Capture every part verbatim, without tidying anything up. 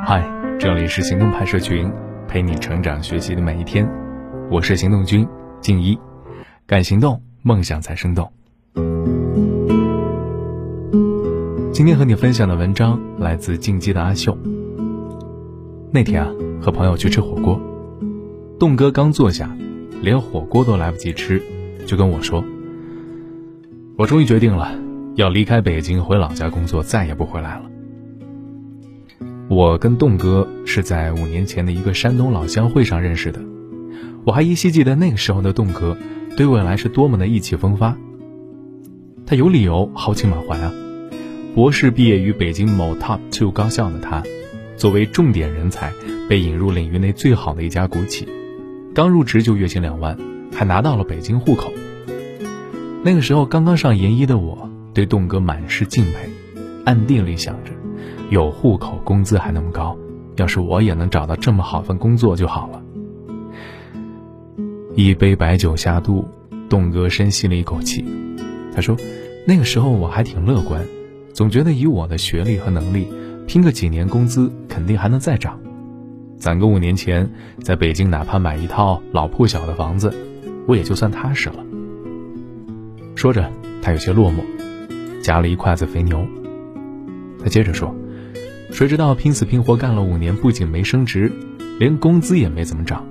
嗨，这里是行动派社群，陪你成长学习的每一天。我是行动君静一，敢行动，梦想才生动。今天和你分享的文章来自进击的阿秀。那天啊，和朋友去吃火锅，栋哥刚坐下，连火锅都来不及吃，就跟我说：“我终于决定了，要离开北京回老家工作，再也不回来了。”我跟栋哥是在五年前的一个山东老乡会上认识的，我还依稀记得那个时候的栋哥对我来是多么的意气风发。他有理由豪情满怀啊！博士毕业于北京某 top 二 高校的他，作为重点人才被引入领域内最好的一家国企，刚入职就月薪两万，还拿到了北京户口。那个时候刚刚上研一的我，对栋哥满是敬佩，暗地里想着有户口工资还那么高，要是我也能找到这么好份工作就好了。一杯白酒下肚，栋哥深吸了一口气。他说，那个时候我还挺乐观，总觉得以我的学历和能力，拼个几年工资肯定还能再涨，攒个五年钱在北京哪怕买一套老破小的房子，我也就算踏实了。说着他有些落寞，夹了一筷子肥牛。他接着说，谁知道拼死拼活干了五年，不仅没升职，连工资也没怎么涨。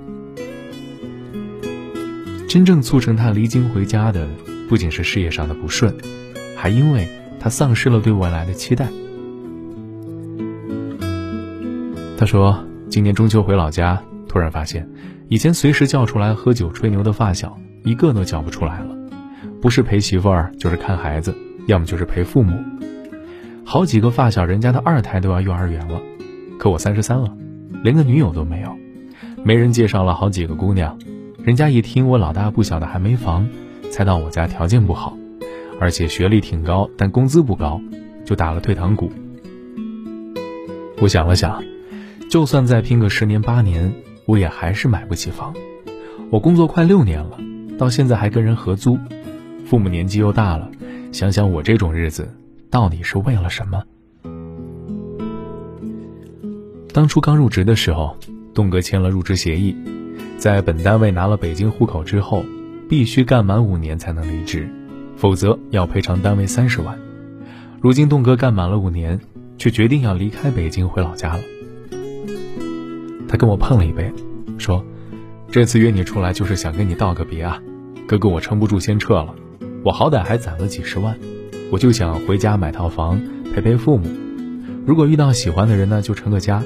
真正促成他离京回家的，不仅是事业上的不顺，还因为他丧失了对未来的期待。他说，今年中秋回老家，突然发现以前随时叫出来喝酒吹牛的发小一个都叫不出来了，不是陪媳妇儿就是看孩子，要么就是陪父母。好几个发小人家的二胎都要幼儿园了，可我三十三了，连个女友都没有。没人介绍了好几个姑娘，人家一听我老大不小的还没房，猜到我家条件不好，而且学历挺高但工资不高，就打了退堂鼓。我想了想，就算再拼个十年八年，我也还是买不起房。我工作快六年了，到现在还跟人合租，父母年纪又大了，想想我这种日子到底是为了什么？当初刚入职的时候，栋哥签了入职协议，在本单位拿了北京户口之后，必须干满五年才能离职，否则要赔偿单位三十万。如今栋哥干满了五年，却决定要离开北京回老家了。他跟我碰了一杯，说：“这次约你出来就是想跟你道个别啊，哥哥我撑不住先撤了，我好歹还攒了几十万。”我就想回家买套房陪陪父母，如果遇到喜欢的人呢，就成个家，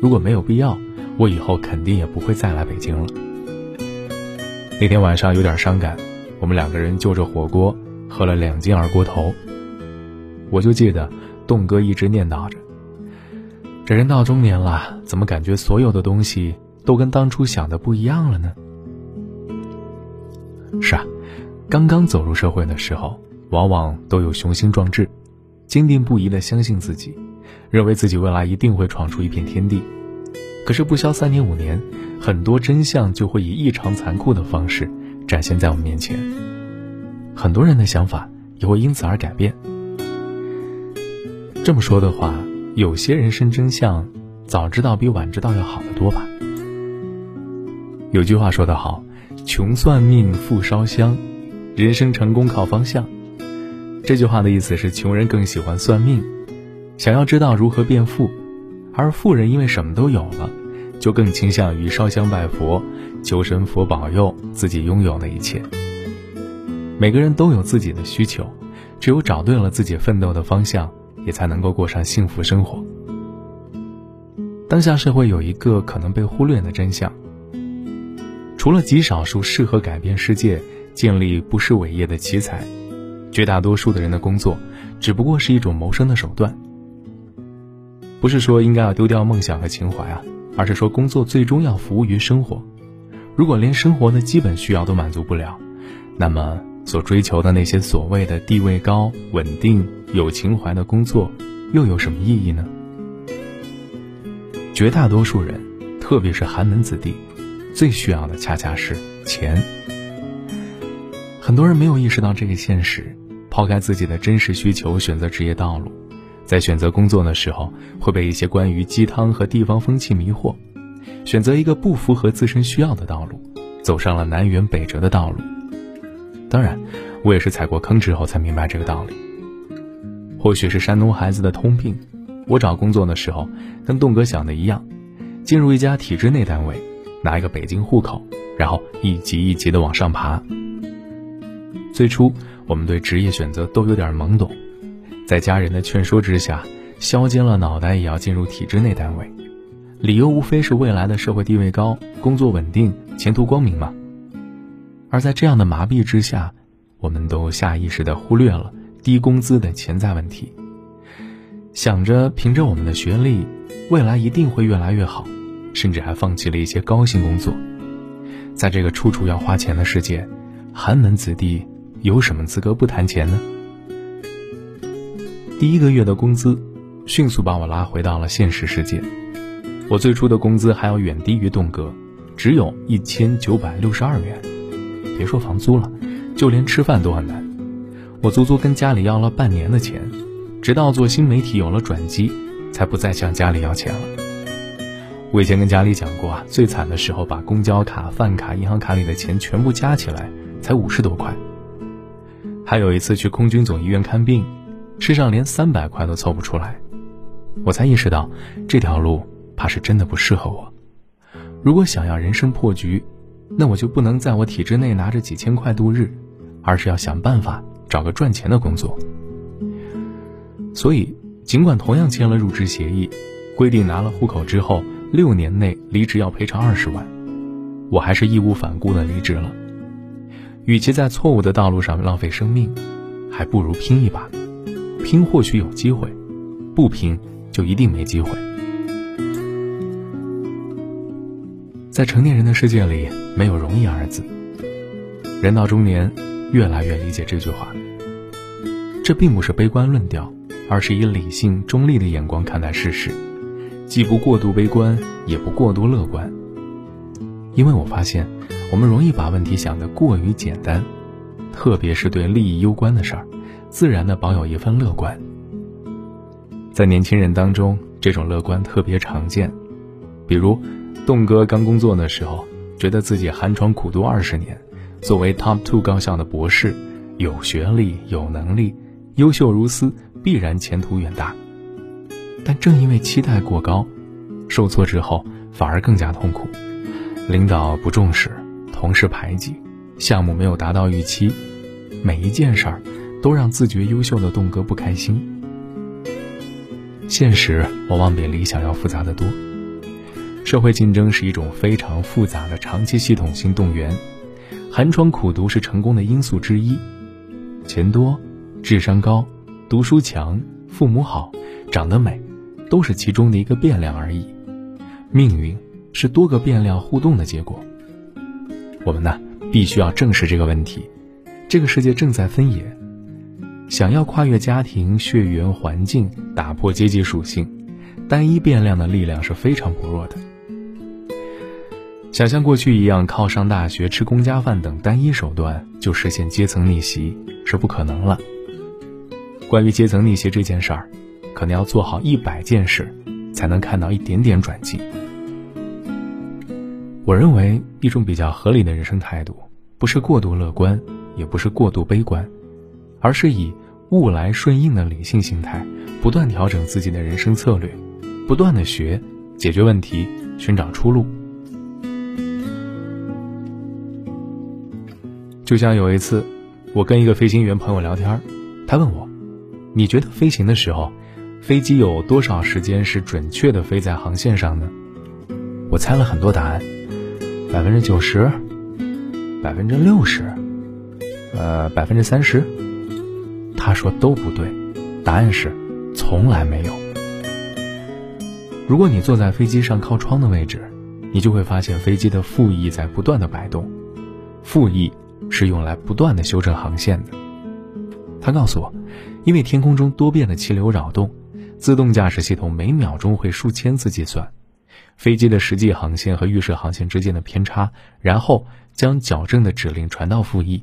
如果没有必要，我以后肯定也不会再来北京了。那天晚上有点伤感，我们两个人就着火锅喝了两斤二锅头。我就记得栋哥一直念叨着，这人到中年了，怎么感觉所有的东西都跟当初想的不一样了呢？是啊，刚刚走入社会的时候，往往都有雄心壮志，坚定不移地相信自己，认为自己未来一定会闯出一片天地。可是不消三年五年，很多真相就会以异常残酷的方式展现在我们面前，很多人的想法也会因此而改变。这么说的话，有些人生真相早知道比晚知道要好得多吧。有句话说得好，穷算命，富烧香，人生成功靠方向。这句话的意思是，穷人更喜欢算命，想要知道如何变富，而富人因为什么都有了，就更倾向于烧香拜佛，求神佛保佑自己拥有的一切。每个人都有自己的需求，只有找对了自己奋斗的方向，也才能够过上幸福生活。当下社会有一个可能被忽略的真相，除了极少数适合改变世界、建立不失伟业的奇才，绝大多数的人的工作只不过是一种谋生的手段。不是说应该要丢掉梦想和情怀啊，而是说工作最终要服务于生活。如果连生活的基本需要都满足不了，那么所追求的那些所谓的地位高、稳定、有情怀的工作又有什么意义呢？绝大多数人，特别是寒门子弟，最需要的恰恰是钱。很多人没有意识到这个现实，抛开自己的真实需求，选择职业道路，在选择工作的时候，会被一些关于鸡汤和地方风气迷惑，选择一个不符合自身需要的道路，走上了南辕北辙的道路。当然，我也是踩过坑之后才明白这个道理。或许是山东孩子的通病，我找工作的时候跟栋哥想的一样，进入一家体制内单位，拿一个北京户口，然后一级一级的往上爬。最初我们对职业选择都有点懵懂，在家人的劝说之下，削尖了脑袋也要进入体制内单位，理由无非是未来的社会地位高，工作稳定，前途光明嘛。而在这样的麻痹之下，我们都下意识地忽略了低工资的潜在问题，想着凭着我们的学历，未来一定会越来越好，甚至还放弃了一些高薪工作。在这个处处要花钱的世界，寒门子弟有什么资格不谈钱呢？第一个月的工资迅速把我拉回到了现实世界，我最初的工资还要远低于栋哥，只有一千九百六十二元，别说房租了，就连吃饭都很难。我足足跟家里要了半年的钱，直到做新媒体有了转机，才不再向家里要钱了。我以前跟家里讲过啊，最惨的时候把公交卡、饭卡、银行卡里的钱全部加起来才五十多块。还有一次去空军总医院看病，身上连三百块都凑不出来，我才意识到这条路怕是真的不适合我。如果想要人生破局，那我就不能在我体制内拿着几千块度日，而是要想办法找个赚钱的工作。所以尽管同样签了入职协议，规定拿了户口之后六年内离职要赔偿二十万，我还是义无反顾地离职了。与其在错误的道路上浪费生命，还不如拼一把，拼或许有机会，不拼就一定没机会。在成年人的世界里，没有容易二字。人到中年，越来越理解这句话。这并不是悲观论调，而是以理性中立的眼光看待世事，既不过度悲观，也不过度乐观。因为我发现，我们容易把问题想得过于简单，特别是对利益攸关的事儿，自然地保有一份乐观。在年轻人当中，这种乐观特别常见，比如栋哥刚工作的时候，觉得自己寒窗苦读二十年，作为 top 二 高校的博士，有学历、有能力，优秀如斯，必然前途远大。但正因为期待过高，受挫之后反而更加痛苦，领导不重视，同事排挤，项目没有达到预期，每一件事儿都让自觉优秀的栋哥不开心。现实往往比理想要复杂得多。社会竞争是一种非常复杂的长期系统性动员，寒窗苦读是成功的因素之一。钱多、智商高、读书强、父母好、长得美，都是其中的一个变量而已。命运是多个变量互动的结果。我们呢，必须要正视这个问题。这个世界正在分野，想要跨越家庭、血缘、环境，打破阶级属性，单一变量的力量是非常薄弱的。想像过去一样靠上大学、吃公家饭等单一手段就实现阶层逆袭是不可能了。关于阶层逆袭这件事儿，可能要做好一百件事才能看到一点点转机。我认为一种比较合理的人生态度，不是过度乐观，也不是过度悲观，而是以物来顺应的理性心态，不断调整自己的人生策略，不断的学，解决问题，寻找出路。就像有一次我跟一个飞行员朋友聊天，他问我，你觉得飞行的时候飞机有多少时间是准确的飞在航线上呢？我猜了很多答案， 百分之九十， 百分之六十， 呃 百分之三十。 他说都不对，答案是从来没有。如果你坐在飞机上靠窗的位置，你就会发现飞机的副翼在不断的摆动，副翼是用来不断的修正航线的。他告诉我，因为天空中多变的气流扰动，自动驾驶系统每秒钟会数千次计算飞机的实际航线和预设航线之间的偏差，然后将矫正的指令传到副翼。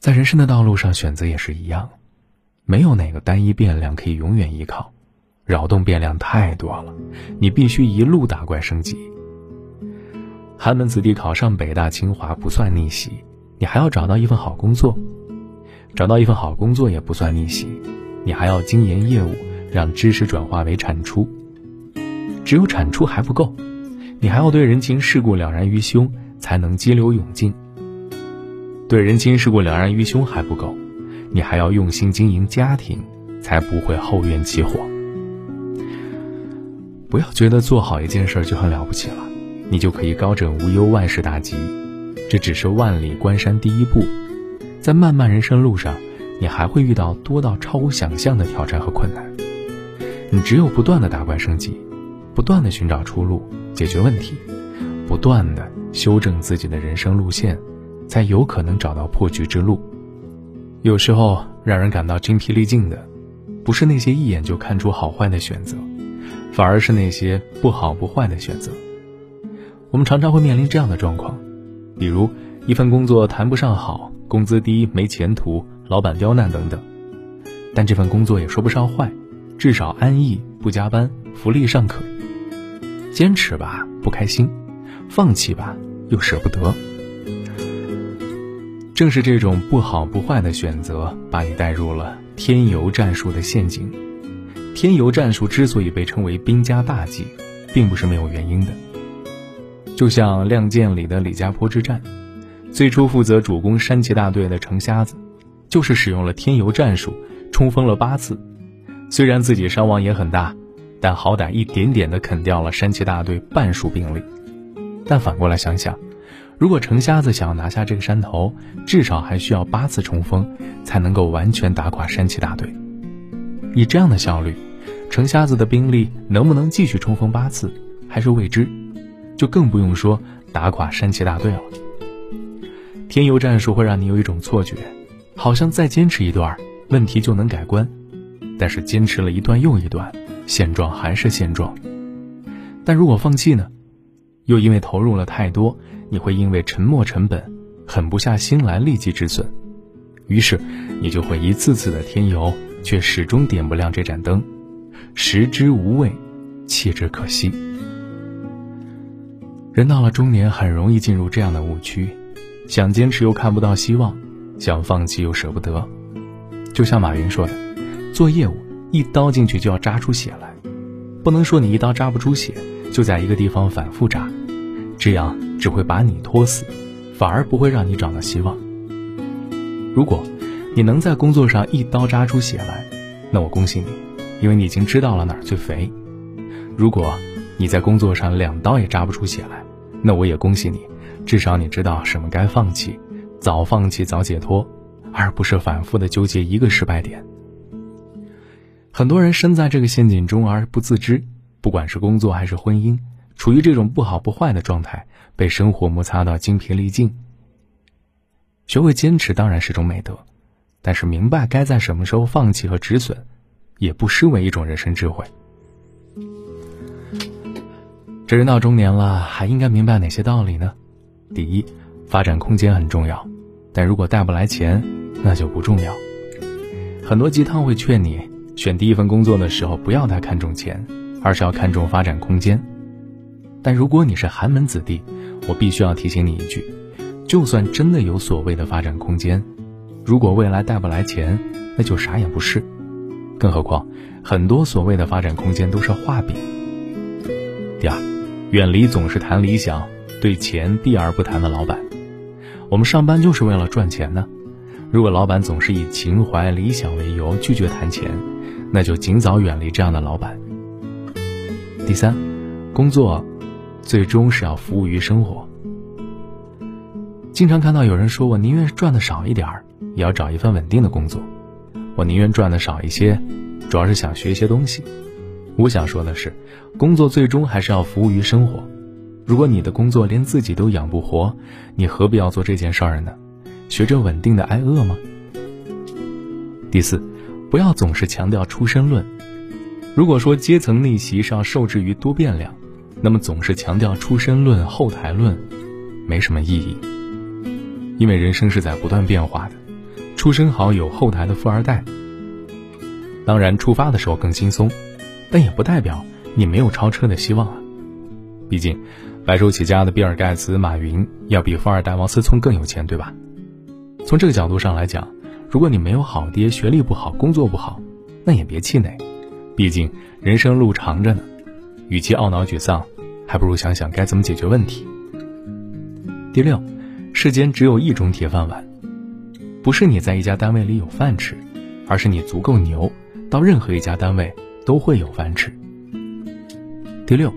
在人生的道路上，选择也是一样，没有哪个单一变量可以永远依靠，扰动变量太多了，你必须一路打怪升级。寒门子弟考上北大清华不算逆袭，你还要找到一份好工作，找到一份好工作也不算逆袭，你还要精研业务，让知识转化为产出。只有产出还不够，你还要对人情世故了然于胸，才能激流勇进。对人情世故了然于胸还不够，你还要用心经营家庭，才不会后院起火。不要觉得做好一件事就很了不起了，你就可以高枕无忧，万事大吉。这只是万里关山第一步，在漫漫人生路上，你还会遇到多到超乎想象的挑战和困难。你只有不断的打怪升级，不断的寻找出路，解决问题，不断的修正自己的人生路线，才有可能找到破局之路。有时候让人感到精疲力尽的，不是那些一眼就看出好坏的选择，反而是那些不好不坏的选择。我们常常会面临这样的状况，比如一份工作谈不上好，工资低，没前途，老板刁难等等，但这份工作也说不上坏，至少安逸，不加班，福利尚可。坚持吧，不开心；放弃吧，又舍不得。正是这种不好不坏的选择，把你带入了天游战术的陷阱。天游战术之所以被称为兵家大忌，并不是没有原因的。就像《亮剑》里的李家坡之战，最初负责主攻山崎大队的程瞎子，就是使用了天游战术，冲锋了八次。虽然自己伤亡也很大，但好歹一点点地啃掉了山崎大队半数兵力。但反过来想想，如果程瞎子想要拿下这个山头，至少还需要八次冲锋，才能够完全打垮山崎大队。以这样的效率，程瞎子的兵力能不能继续冲锋八次，还是未知，就更不用说打垮山崎大队了。天游战术会让你有一种错觉，好像再坚持一段，问题就能改观。但是坚持了一段又一段，现状还是现状。但如果放弃呢？又因为投入了太多，你会因为沉没成本狠不下心来立即止损。于是你就会一次次的天游，却始终点不亮这盏灯，食之无味，弃之可惜。人到了中年，很容易进入这样的误区，想坚持又看不到希望，想放弃又舍不得。就像马云说的，做业务一刀进去就要扎出血来，不能说你一刀扎不出血，就在一个地方反复扎，这样只会把你拖死，反而不会让你找到希望。如果你能在工作上一刀扎出血来，那我恭喜你，因为你已经知道了哪儿最肥。如果你在工作上两刀也扎不出血来，那我也恭喜你，至少你知道什么该放弃，早放弃早解脱，而不是反复的纠结一个失败点。很多人身在这个陷阱中而不自知，不管是工作还是婚姻，处于这种不好不坏的状态，被生活摩擦到精疲力尽。学会坚持当然是种美德，但是明白该在什么时候放弃和止损，也不失为一种人生智慧。这人到中年了，还应该明白哪些道理呢？第一，发展空间很重要，但如果带不来钱，那就不重要。很多鸡汤会劝你选第一份工作的时候，不要太看重钱，而是要看重发展空间。但如果你是寒门子弟，我必须要提醒你一句，就算真的有所谓的发展空间，如果未来带不来钱，那就啥也不是。更何况很多所谓的发展空间都是画饼。第二，远离总是谈理想，对钱避而不谈的老板。我们上班就是为了赚钱呢，如果老板总是以情怀理想为由拒绝谈钱，那就尽早远离这样的老板。第三，工作最终是要服务于生活。经常看到有人说，我宁愿赚的少一点，也要找一份稳定的工作，我宁愿赚的少一些，主要是想学一些东西。我想说的是，工作最终还是要服务于生活。如果你的工作连自己都养不活，你何必要做这件事儿呢？学着稳定的挨饿吗？第四，不要总是强调出身论。如果说阶层逆袭是要受制于多变量，那么总是强调出身论、后台论没什么意义，因为人生是在不断变化的，出身好有后台的富二代，当然出发的时候更轻松，但也不代表你没有超车的希望啊。毕竟白手起家的比尔盖茨、马云要比富二代王思聪更有钱，对吧？从这个角度上来讲，如果你没有好爹，学历不好，工作不好，那也别气馁，毕竟人生路长着呢，与其懊恼沮丧，还不如想想该怎么解决问题。第六，世间只有一种铁饭碗，不是你在一家单位里有饭吃，而是你足够牛，到任何一家单位都会有饭吃。第六，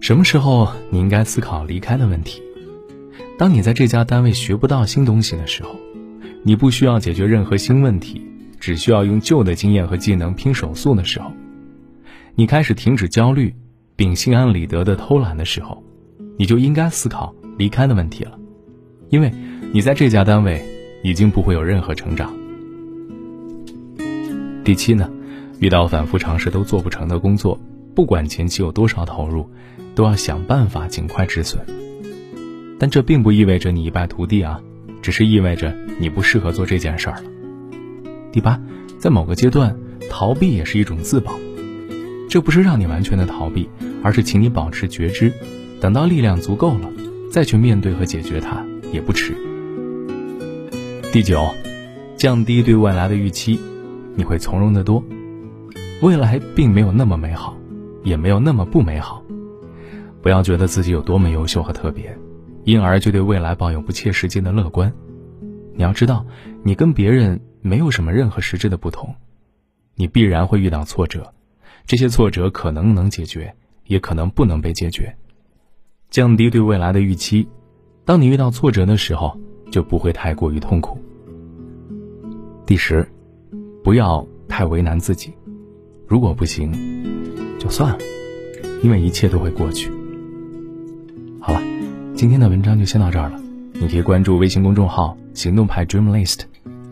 什么时候你应该思考离开的问题？当你在这家单位学不到新东西的时候，你不需要解决任何新问题，只需要用旧的经验和技能拼手速的时候，你开始停止焦虑并心安理得的偷懒的时候，你就应该思考离开的问题了，因为你在这家单位已经不会有任何成长。第七呢，遇到反复尝试都做不成的工作，不管前期有多少投入，都要想办法尽快止损。但这并不意味着你一败涂地啊，只是意味着你不适合做这件事儿了。第八，在某个阶段逃避也是一种自保，这不是让你完全的逃避，而是请你保持觉知，等到力量足够了，再去面对和解决它也不迟。第九，降低对未来的预期，你会从容得多。未来并没有那么美好，也没有那么不美好，不要觉得自己有多么优秀和特别，因而就对未来抱有不切实际的乐观。你要知道，你跟别人没有什么任何实质的不同，你必然会遇到挫折，这些挫折可能能解决，也可能不能被解决。降低对未来的预期，当你遇到挫折的时候，就不会太过于痛苦。第十，不要太为难自己，如果不行，就算了，因为一切都会过去。好了，今天的文章就先到这儿了，你可以关注微信公众号“行动派 Dream List”，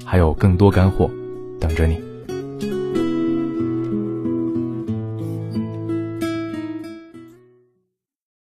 还有更多干货等着你。